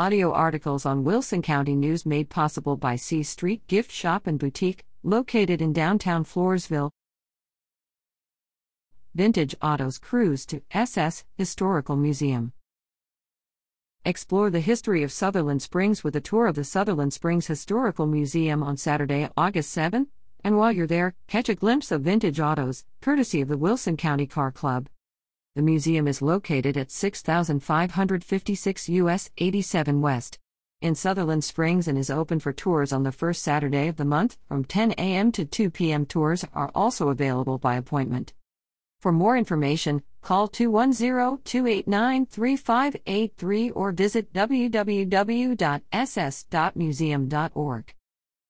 Audio articles on Wilson County News made possible by C Street Gift Shop and Boutique, located in downtown Floresville. Vintage Autos Cruise to SS Historical Museum. Explore the history of Sutherland Springs with a tour of the Sutherland Springs Historical Museum on Saturday, August 7, and while you're there, catch a glimpse of Vintage Autos, courtesy of the Wilson County Car Club. The museum is located at 6556 U.S. 87 West in Sutherland Springs and is open for tours on the first Saturday of the month from 10 a.m. to 2 p.m. Tours are also available by appointment. For more information, call 210-289-3583 or visit www.ss.museum.org.